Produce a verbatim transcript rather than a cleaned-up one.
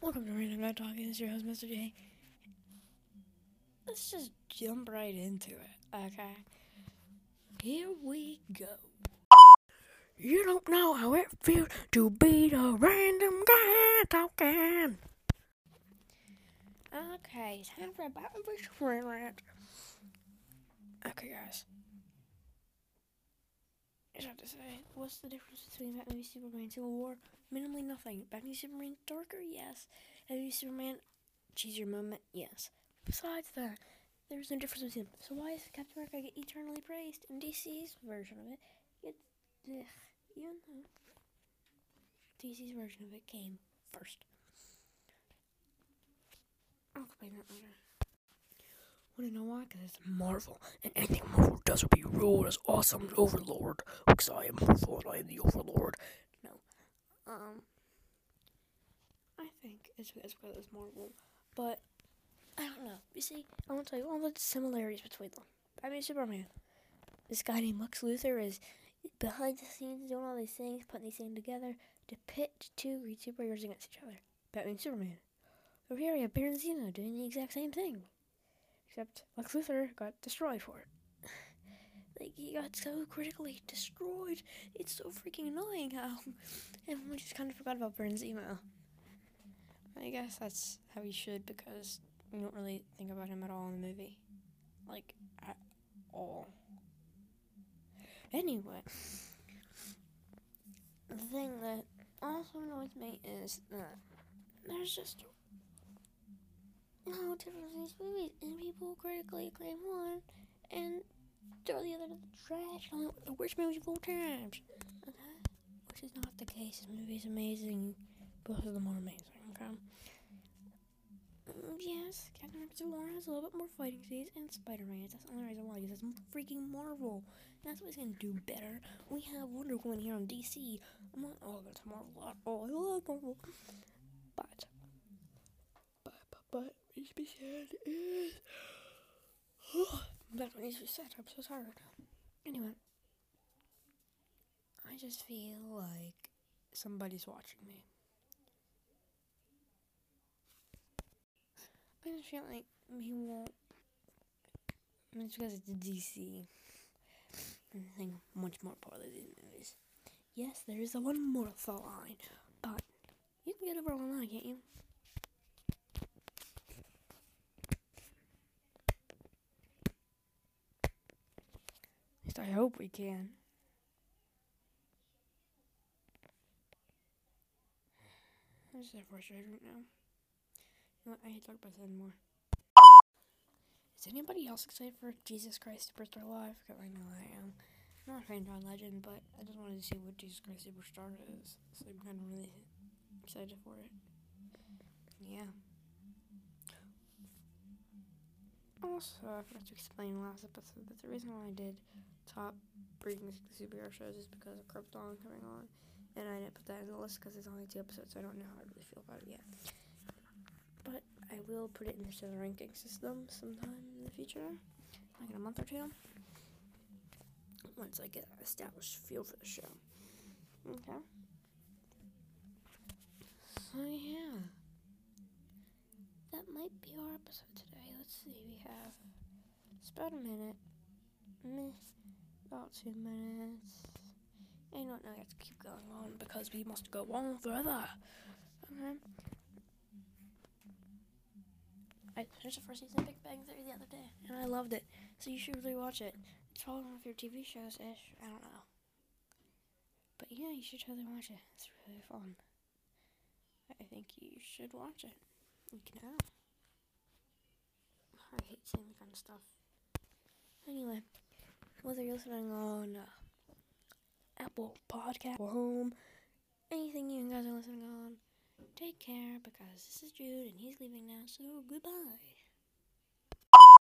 Welcome to Random Night Talking. This is your host, Mister J. Let's just jump right into it, okay? Here we go. You don't know how it feels to be the random guy talking. Okay, time for a Batman versus. Superman rant. Okay, guys. I have to say, what's the difference between Batman v Superman and Civil War? Minimally nothing. Batman v Superman, darker, yes. Batman v Superman, cheesier moment, yes. Besides that, there's no difference between them. So why does Captain America get eternally praised? In D C's version of it, it's, ugh, you know, D C's version of it came first. I'll explain that later. Want to know why? Because it's Marvel, and anything Marvel does will be ruled as awesome overlord, because I am Marvel and I am the overlord. No. Um, I think it's because it's Marvel, but I don't know. You see, I want to tell you all the similarities between them. I mean, Superman. This guy named Lex Luthor is behind the scenes doing all these things, putting these things together to pit two great superheroes against each other. Batman and Superman. Over here we have Baron Zemo doing the exact same thing. Except Lex Luthor got destroyed for it. Like, he got so critically destroyed. It's so freaking annoying how everyone just kind of forgot about Baron Zemo. I guess that's how he should, because you don't really think about him at all in the movie. Like, at all. Anyway. The thing that also annoys me is that there's just no difference in these movies, and people critically acclaim one and throw the other in the trash. Only the worst movies of all times. Okay, which is not the case. This movie is amazing. Both of them are amazing. Okay. Um, yes, Captain America has a little bit more fighting scenes, and Spider-Man. That's the only reason why, because it's freaking Marvel. And that's what he's gonna do better. We have Wonder Woman here on D C. I'm not all against Marvel at all. I love Marvel, but but but but. Needs to be said is oh, that's what needs to be said. I'm so tired. Anyway, I just feel like somebody's watching me. I just feel like he won't. It's because it's D C. And I think much more part of these movies. Yes, there is a one more thought line, but you can get over one line, can't you? I hope we can. I'm so frustrated right now. You know what? I hate to talk about that anymore. Is anybody else excited for Jesus Christ Superstar Live? Because I know I am. I'm not a fan of John Legend, but I just wanted to see what Jesus Christ Superstar is. So I'm kind of really excited for it. Yeah. Also, I forgot to explain last episode, but the reason why I did top breeding superhero shows is because of Krypton coming on, and I didn't put that in the list because it's only two episodes, so I don't know how I really feel about it yet. But I will put it in the show ranking system sometime in the future, like in a month or two, once I get an established feel for the show. Okay. So yeah, that might be our episode today. Let's see, we have, it's about a minute, meh, about two minutes, and you know what, now we have to keep going on, because we must go on further. Okay. I finished the first season of Big Bang Theory the other day, and I loved it, so you should really watch it. It's probably one of your T V shows-ish, I don't know. But yeah, you should totally watch it, it's really fun. I think you should watch it. You can have. I hate saying that kind of stuff. Anyway, whether you're listening on uh, Apple Podcast or home, anything you guys are listening on, take care, because this is Jude and he's leaving now, so goodbye.